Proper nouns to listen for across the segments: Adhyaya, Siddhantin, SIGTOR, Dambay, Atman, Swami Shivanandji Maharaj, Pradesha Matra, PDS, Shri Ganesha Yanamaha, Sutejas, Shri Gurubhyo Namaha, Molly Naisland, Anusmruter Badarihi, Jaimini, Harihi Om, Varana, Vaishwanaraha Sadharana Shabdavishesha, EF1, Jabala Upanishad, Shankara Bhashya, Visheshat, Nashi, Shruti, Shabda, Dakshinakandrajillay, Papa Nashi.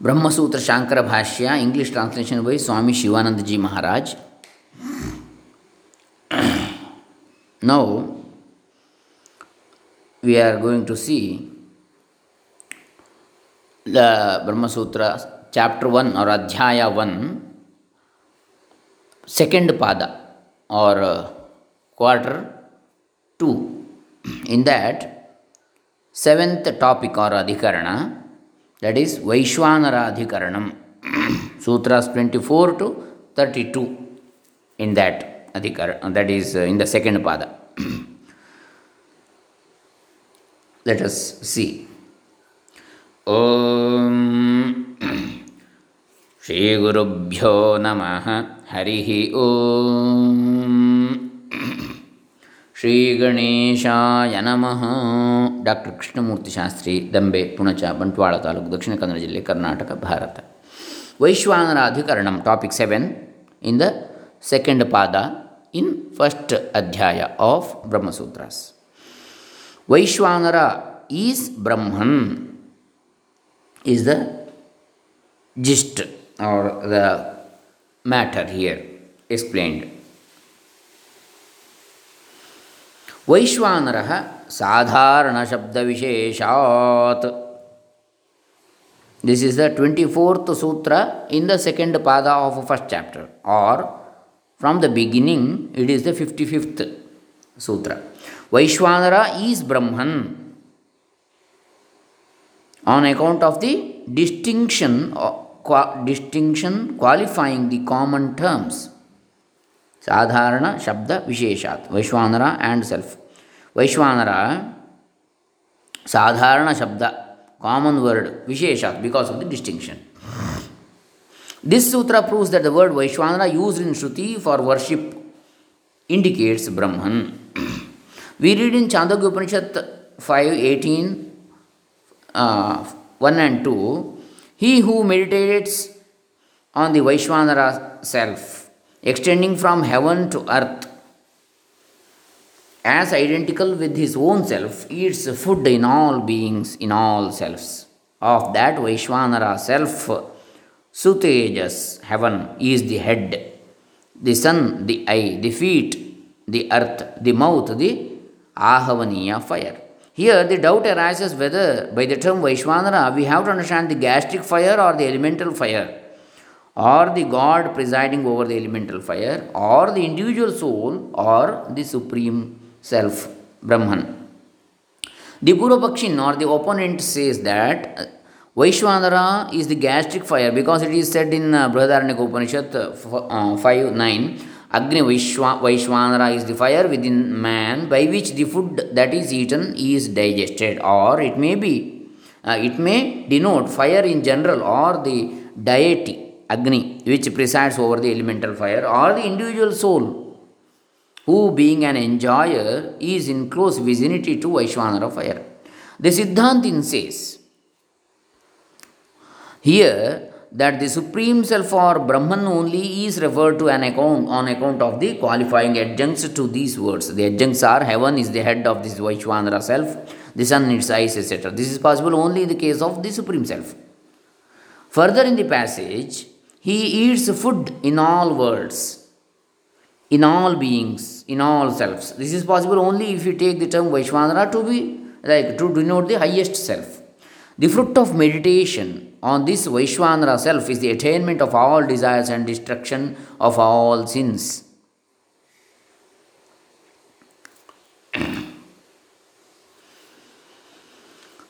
Brahma Sutra Shankara Bhashya, English translation by Swami Shivanandji Maharaj. Now, we are going to see the Brahma Sutra chapter 1 or Adhyaya 1, second Pada or quarter 2. In that, seventh topic or Adhikarana, that is Vaishwanara Adhikaranam, Sutras 24 to 32 in that Adhikarana, that is in the second Pada. Let us see. Om Shri Gurubhyo Namaha, Harihi Om Shri Ganesha Yanamaha, Dr. Krishnamurti Shastri, Dambay, Punacha, Bantwala Thaluku, Dakshinakandrajillay, Karnataka, Bharata. Vaishwanara Adhikaranam, topic 7 in the second Pada in first Adhyaya of Brahma Sutras. Vaishwanara is Brahman is the gist or the matter here explained. Vaishwanaraha Sadharana Shabdavishesha. This is the 24th sutra in the second pada of first chapter, or from the beginning it is the 55th sutra. Vaishwanara is Brahman on account of the distinction qualifying the common terms Sadharana, Shabda, Visheshat, Vaishwanara and self. Vaishwanara, Sadharana, Shabda, common word, Visheshat, because of the distinction. This sutra proves that the word Vaishwanara used in Shruti for worship indicates Brahman. We read in Chandogya Upanishad 5.18, 1 and 2, he who meditates on the Vaishwanara self, extending from heaven to earth, as identical with his own self, eats food in all beings, in all selves. Of that Vaishwanara self, Sutejas, heaven, is the head, the sun, the eye, the feet, the earth, the mouth, the Ahavaniya fire. Here the doubt arises whether by the term Vaishwanara we have to understand the gastric fire or the elemental fire, or the God presiding over the elemental fire, or the individual soul, or the supreme self, Brahman. The Puro Pakshin or the opponent says that Vaishwanara is the gastric fire because it is said in Brihadaranyaka Upanishad 5.9, Agni Vaishwanara is the fire within man by which the food that is eaten is digested, or it may be, it may denote fire in general or the deity Agni which presides over the elemental fire, or the individual soul who, being an enjoyer, is in close vicinity to Vaishwanara fire. The Siddhantin says here that the Supreme Self or Brahman only is referred to on account of the qualifying adjuncts to these words. The adjuncts are heaven is the head of this Vaishwanara Self, the sun, its eyes, etc. This is possible only in the case of the Supreme Self. Further in the passage, he eats food in all worlds, in all beings, in all selves. This is possible only if you take the term Vaishwanara to be to denote the highest self. The fruit of meditation on this Vaishwanara self is the attainment of all desires and destruction of all sins.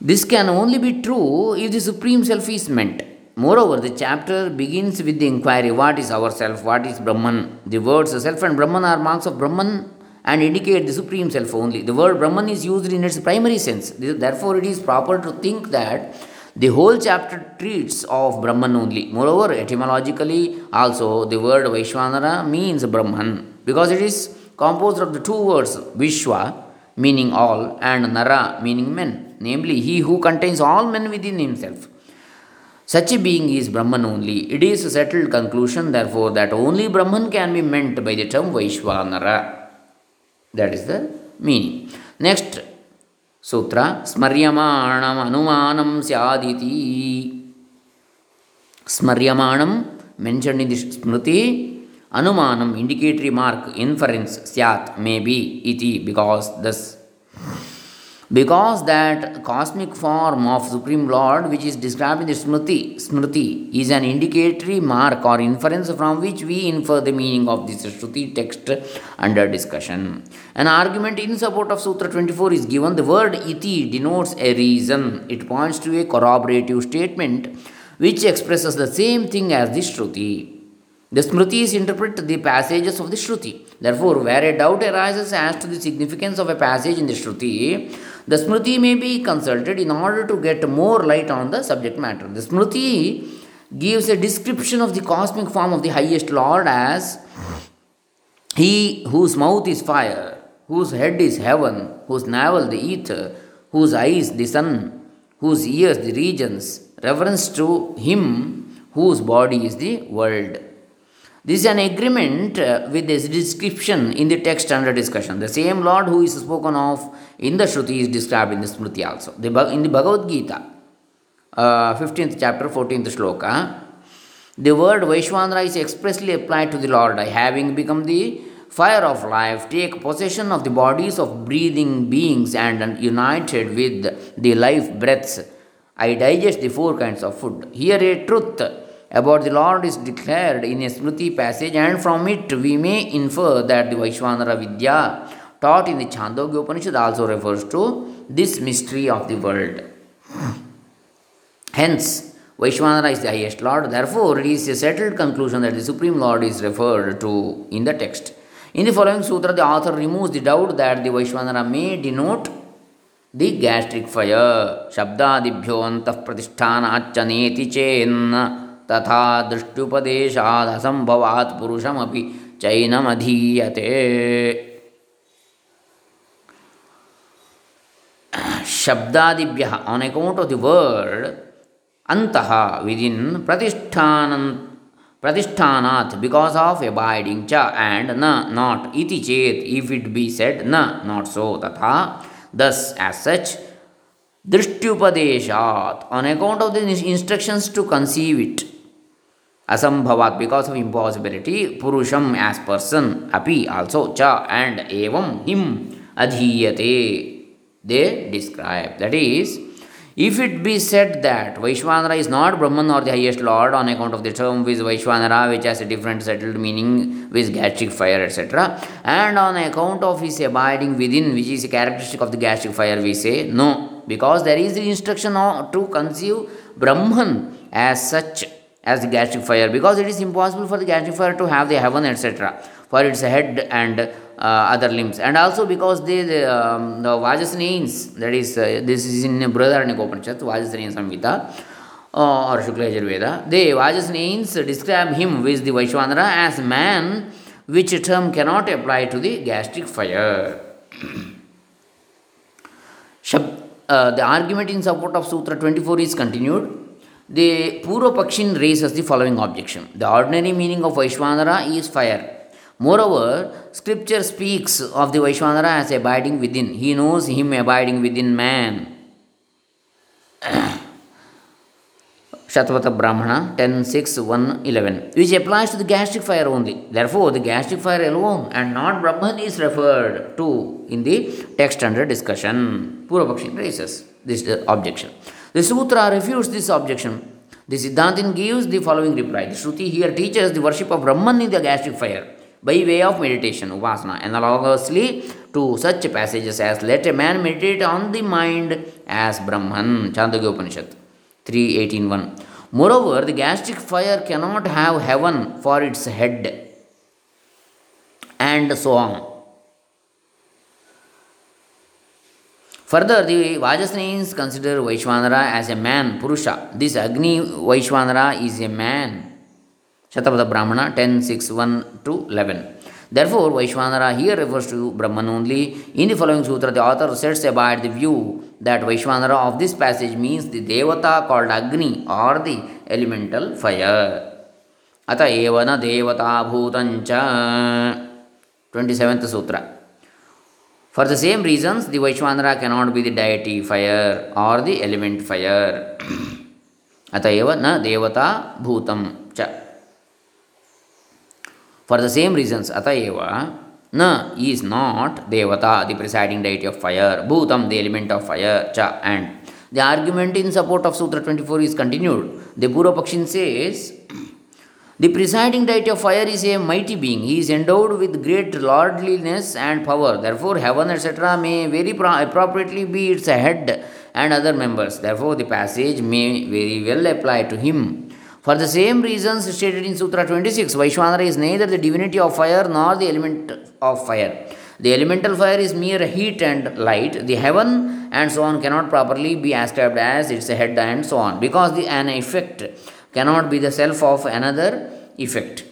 This can only be true if the Supreme Self is meant. Moreover, the chapter begins with the inquiry, what is our self, what is Brahman? The words self and Brahman are marks of Brahman and indicate the Supreme Self only. The word Brahman is used in its primary sense. Therefore, it is proper to think that the whole chapter treats of Brahman only. Moreover, etymologically also the word Vaishwanara means Brahman because it is composed of the two words Vishwa meaning all and Nara meaning men, namely he who contains all men within himself. Such a being is Brahman only. It is a settled conclusion therefore that only Brahman can be meant by the term Vaishwanara. That is the meaning. Next sutra, smaryamanam anumanam syaditi. Smaryamanam, mentioned in the Smriti. Anumanam, indicatory mark, inference, syat, maybe, iti, because, thus. Because that cosmic form of Supreme Lord, which is described in the Smriti is an indicatory mark or inference from which we infer the meaning of this Shruti text under discussion. An argument in support of Sutra 24 is given. The word iti denotes a reason. It points to a corroborative statement which expresses the same thing as the Shruti. The Smritis interpret the passages of the Shruti. Therefore, where a doubt arises as to the significance of a passage in the Shruti, the Smriti may be consulted in order to get more light on the subject matter. The Smriti gives a description of the cosmic form of the highest Lord as He whose mouth is fire, whose head is heaven, whose navel the ether, whose eyes the sun, whose ears the regions, reference to Him whose body is the world. This is an agreement with this description in the text under discussion. The same Lord who is spoken of in the Shruti is described in the Smriti also. In the Bhagavad Gita, 15th chapter, 14th shloka, the word Vaishwanara is expressly applied to the Lord. Having become the fire of life, take possession of the bodies of breathing beings and united with the life breaths, I digest the four kinds of food. Here a truth about the Lord is declared in a Smriti passage, and from it we may infer that the Vaishwanara Vidya taught in the Chandogya Upanishad also refers to this mystery of the world. Hence, Vaishwanara is the highest Lord. Therefore, it is a settled conclusion that the Supreme Lord is referred to in the text. In the following sutra, the author removes the doubt that the Vaishwanara may denote the gastric fire. Shabdadibhyo antah pratisthana achaneti chen तथा दृष्टुपदेशाद असंभवात् पुरुषमपि चैनम अधीयते शब्दादिभ्यः on account of the word अंतः within प्रतिष्ठानात् because of abiding च and न not इति चेत इफ इट बी सेड न नॉट सो तथा दस एज सच दृष्टुपदेशात् on account of the instructions to conceive it Asambhavat, because of impossibility, Purusham as person, Api also, Cha and Evam, him, Adhiyate, they describe. That is, if it be said that Vaishwanara is not Brahman or the highest Lord on account of the term with Vaishwanara, which has a different settled meaning with gastric fire, etc., and on account of his abiding within, which is a characteristic of the gastric fire, we say no, because there is the instruction to conceive Brahman as such, as the gastric fire, because it is impossible for the gastric fire to have the heaven, etc., for its head and other limbs, and also because the Vajasaneyins, that is, this is in Brihadaranyaka Upanishad, Vajasaneyins Samhita or Shukla Yajurveda, the Vajasaneyins describe him with the Vaishwanara as man, which term cannot apply to the gastric fire. The argument in support of Sutra 24 is continued. The Puro Pakshin raises the following objection. The ordinary meaning of Vaishwanara is fire. Moreover, scripture speaks of the Vaishwanara as abiding within. He knows him abiding within man. Shatvata Brahmana 10:6-11, which applies to the gastric fire only. Therefore, the gastric fire alone and not Brahman is referred to in the text under discussion. Puro Pakshin raises this objection. The Sutra refutes this objection. The Siddhantin gives the following reply. The Shruti here teaches the worship of Brahman in the gastric fire by way of meditation, upasana, analogously to such passages as let a man meditate on the mind as Brahman, Chandogya Upanishad 3:18:1. Moreover, the gastric fire cannot have heaven for its head, and so on. Further, the Vajasaneyins consider Vaishwanara as a man, Purusha. This Agni Vaishwanara is a man. Shatapada Brahmana 10:6-11. Therefore, Vaishwanara here refers to Brahman only. In the following sutra, the author sets aside the view that Vaishwanara of this passage means the Devata called Agni or the elemental fire. Ata evana Devata Bhutancha 27th sutra. For the same reasons, the Vaishwanara cannot be the deity fire or the element fire. अत एव न देवता भूतं च. For the same reasons, अत एव na is not Devata, the presiding deity of fire, Bhutam, the element of fire, Cha. And the argument in support of Sutra 24 is continued. The Puro Pakshin says, the presiding deity of fire is a mighty being. He is endowed with great lordliness and power. Therefore, heaven, etc. may very appropriately be its head and other members. Therefore, the passage may very well apply to him. For the same reasons stated in Sutra 26, Vaishwanara is neither the divinity of fire nor the element of fire. The elemental fire is mere heat and light. The heaven and so on cannot properly be ascribed as its head and so on, because an effect cannot be the self of another effect.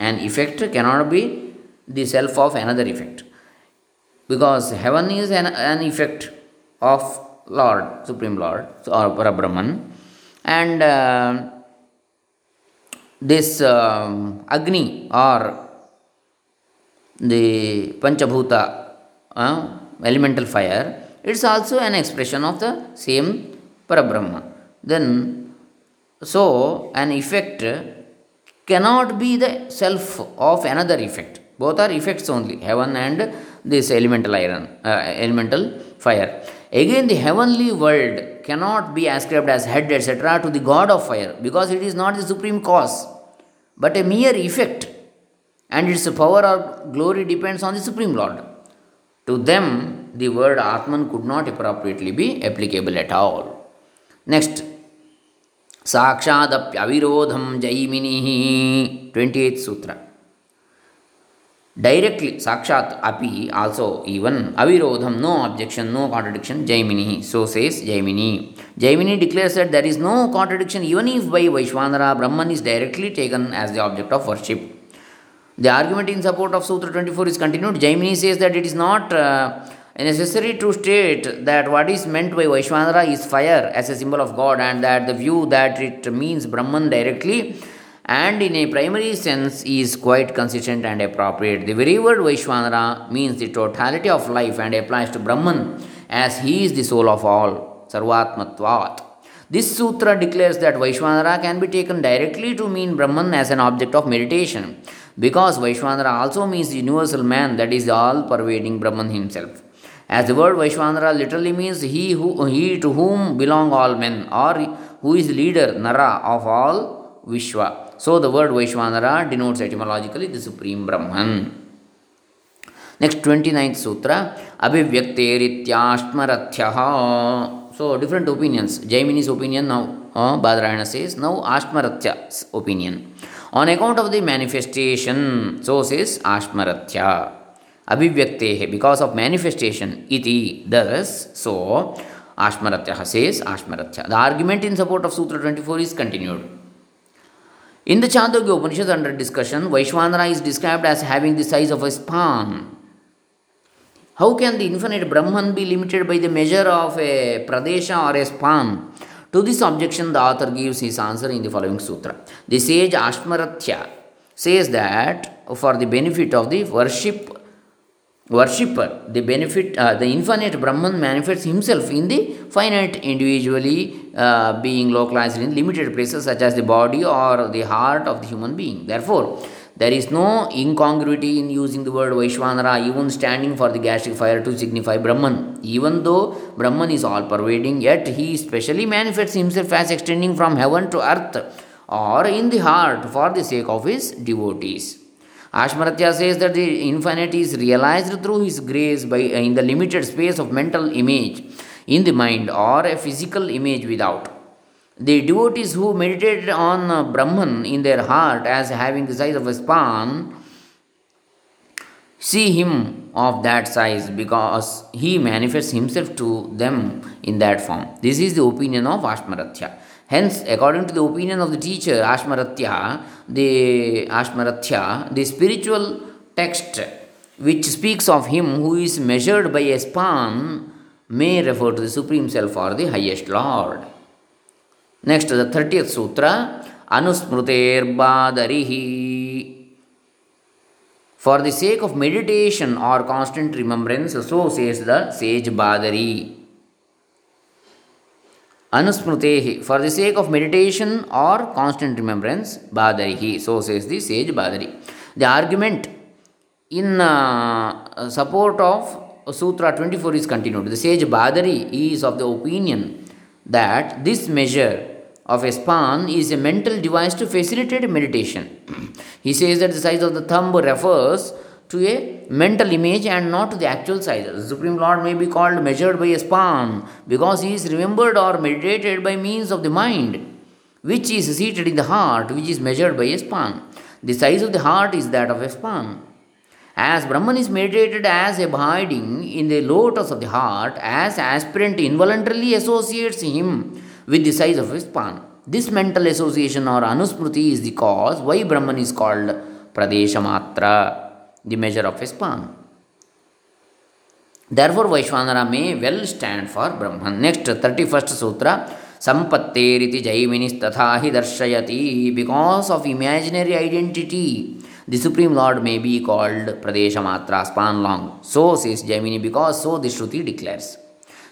An effect cannot be the self of another effect, because heaven is an effect of Lord, Supreme Lord, or Brahman. And this Agni or the Panchabhuta elemental fire, it's also an expression of the same Parabrahma. Then, so an effect cannot be the self of another effect. Both are effects only, heaven and this elemental fire. Again, the heavenly world cannot be ascribed as head, etc. to the god of fire, because it is not the supreme cause, but a mere effect, and its power or glory depends on the Supreme Lord. To them, the word Atman could not appropriately be applicable at all. Next, Sakshadapyavirodham Jaimini, 28th Sutra. Directly, Sakshat, Api, also, even, Avirodham, no objection, no contradiction, Jaimini. So says Jaimini. Jaimini declares that there is no contradiction even if by Vaishwanara, Brahman is directly taken as the object of worship. The argument in support of Sutra 24 is continued. Jaimini says that it is not necessary to state that what is meant by Vaishwanara is fire as a symbol of God, and that the view that it means Brahman directly and in a primary sense is quite consistent and appropriate. The very word Vaishwanara means the totality of life and applies to Brahman as he is the soul of all, Sarvatmatvat. This sutra declares that Vaishwanara can be taken directly to mean Brahman as an object of meditation, because Vaishwanara also means universal man, that is all-pervading Brahman himself. As the word Vaishwanara literally means he to whom belong all men, or who is leader, Nara, of all Vishwa. So, the word Vaishwanara denotes etymologically the Supreme Brahman. Next, 29th Sutra, Abhivyakterityāśmarathyaha. So, different opinions. Jaimini's opinion now, Badarayana says, now Āśmaratya's opinion. On account of the manifestation, so says Āśmarathya. Abhivyaktehe, because of manifestation, iti, thus, so, Āśmaratyaha says Āśmarathya. The argument in support of Sutra 24 is continued. In the Chandogya Upanishad under discussion, Vaishwanara is described as having the size of a palm. How can the infinite Brahman be limited by the measure of a Pradesha or a palm? To this objection, the author gives his answer in the following sutra. The sage Āśmarathya says that for the benefit of the worshipper, the infinite Brahman manifests himself in the finite, individually being localized in limited places such as the body or the heart of the human being. Therefore, there is no incongruity in using the word Vaishwanara, even standing for the gastric fire, to signify Brahman. Even though Brahman is all-pervading, yet he specially manifests himself as extending from heaven to earth or in the heart for the sake of his devotees. Āśmarathya says that the infinite is realized through his grace in the limited space of mental image in the mind or a physical image without. The devotees who meditate on Brahman in their heart as having the size of a palm see him of that size because he manifests himself to them in that form. This is the opinion of Āśmarathya. Hence, according to the opinion of the teacher Āśmarathya, the spiritual text which speaks of him who is measured by a span may refer to the Supreme Self or the Highest Lord. Next, the 30th Sutra, Anusmruter Badarihi. For the sake of meditation or constant remembrance, so says the sage Badari. Anusmritehi, for the sake of meditation or constant remembrance, Badarihi, so says the sage Badari. The argument in support of Sutra 24 is continued. The sage Badari is of the opinion that this measure of a span is a mental device to facilitate meditation. He says that the size of the thumb refers to a mental image and not to the actual size. The Supreme Lord may be called measured by a span because he is remembered or meditated by means of the mind, which is seated in the heart, which is measured by a span. The size of the heart is that of a span. As Brahman is meditated as abiding in the lotus of the heart, as aspirant involuntarily associates him with the size of a span. This mental association or anusmriti is the cause why Brahman is called Pradesha Matra, the measure of a span. Therefore, Vaishwanara may well stand for Brahman. Next, 31st Sutra, Sampatteriti Jaiminis tathahi darshayati. Because of imaginary identity, the Supreme Lord may be called Pradesha Matra, span long. So says Jaimini, because so the Shruti declares.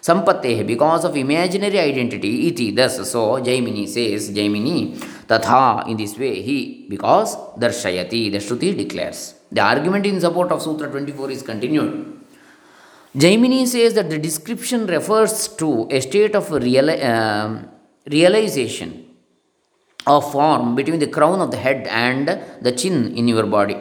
Sampattehe, because of imaginary identity, iti, thus, so, Jaimini says, Jaimini, tatha, in this way, he, because, darshayati, the Shruti declares. The argument in support of Sutra 24 is continued. Jaimini says that the description refers to a state of realization of form between the crown of the head and the chin in your body.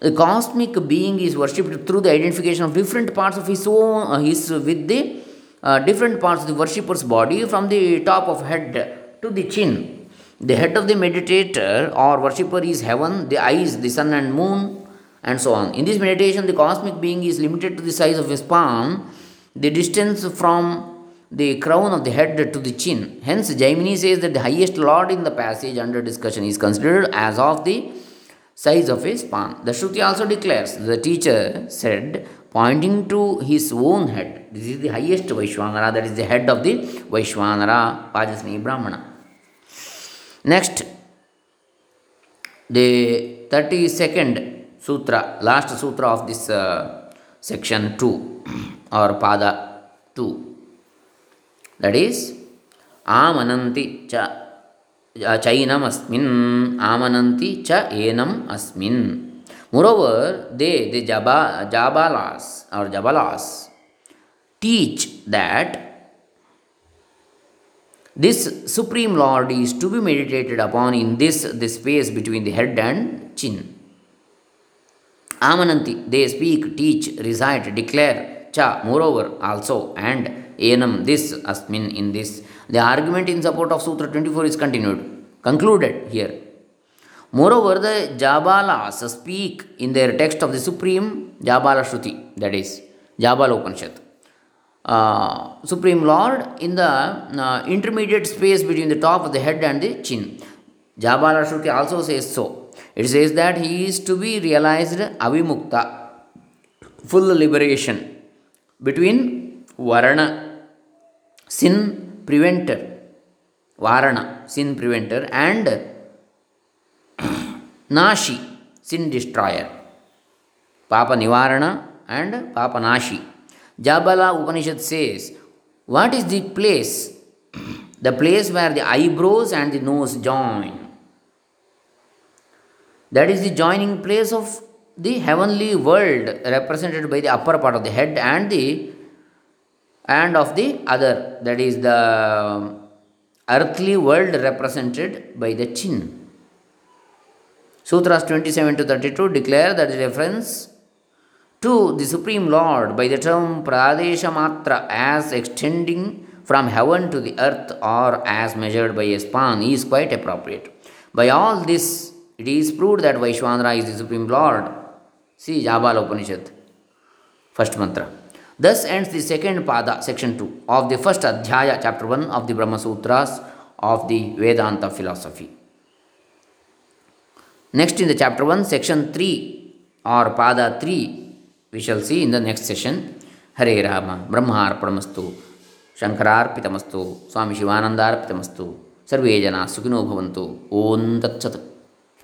The cosmic being is worshipped through the identification of different parts of his own, with the different parts of the worshipper's body, from the top of head to the chin. The head of the meditator or worshipper is heaven, the eyes, the sun and moon, and so on. In this meditation, the cosmic being is limited to the size of his palm, the distance from the crown of the head to the chin. Hence, Jaimini says that the highest lord in the passage under discussion is considered as of the size of a span. The Shruti also declares, the teacher said, pointing to his own head. This is the highest Vaishwanara, that is the head of the Vaishwanara Vajasaneyins Brahmana. Next, the 32nd Sutra, last Sutra of this section 2 or Pada 2. That is, Amananti Cha. Chainam asmin, amananti cha enam asmin. Moreover, the Jabalas, teach that this Supreme Lord is to be meditated upon in the space between the head and chin. Amananti, they speak, teach, recite, declare, cha, moreover, also, and enam, this, asmin, in this. The argument in support of Sutra 24 is concluded here. Moreover, the Jabalas speak in their text of the Supreme Jabala Shruti, that is, Jabala Upanishad. Supreme Lord in the intermediate space between the top of the head and the chin. Jabala Shruti also says so. It says that he is to be realized avimukta, full liberation between Varana, sin preventer, Varana, sin preventer, and Nashi, sin destroyer, Papa Nivarana and Papa Nashi. Jabala Upanishad says, what is the place? The place where the eyebrows and the nose join. That is the joining place of the heavenly world represented by the upper part of the head and the and of the other, that is the earthly world represented by the chin. Sutras 27 to 32 declare that the reference to the Supreme Lord by the term Pradesha Matra as extending from heaven to the earth or as measured by a span is quite appropriate. By all this, it is proved that Vaishwanara is the Supreme Lord. See Jabala Upanishad, first mantra. Thus ends the second Pada, section 2, of the first Adhyaya, chapter 1 of the Brahma Sutras of the Vedanta philosophy. Next in the chapter 1, section 3 or Pada 3, we shall see in the next session. Hare Rama, Brahmaarpanamastu, Shankararpitamastu, Swami Shivanandarpitamastu, Sarve Jana Sukhino Bhavantu, Om Tat Sat.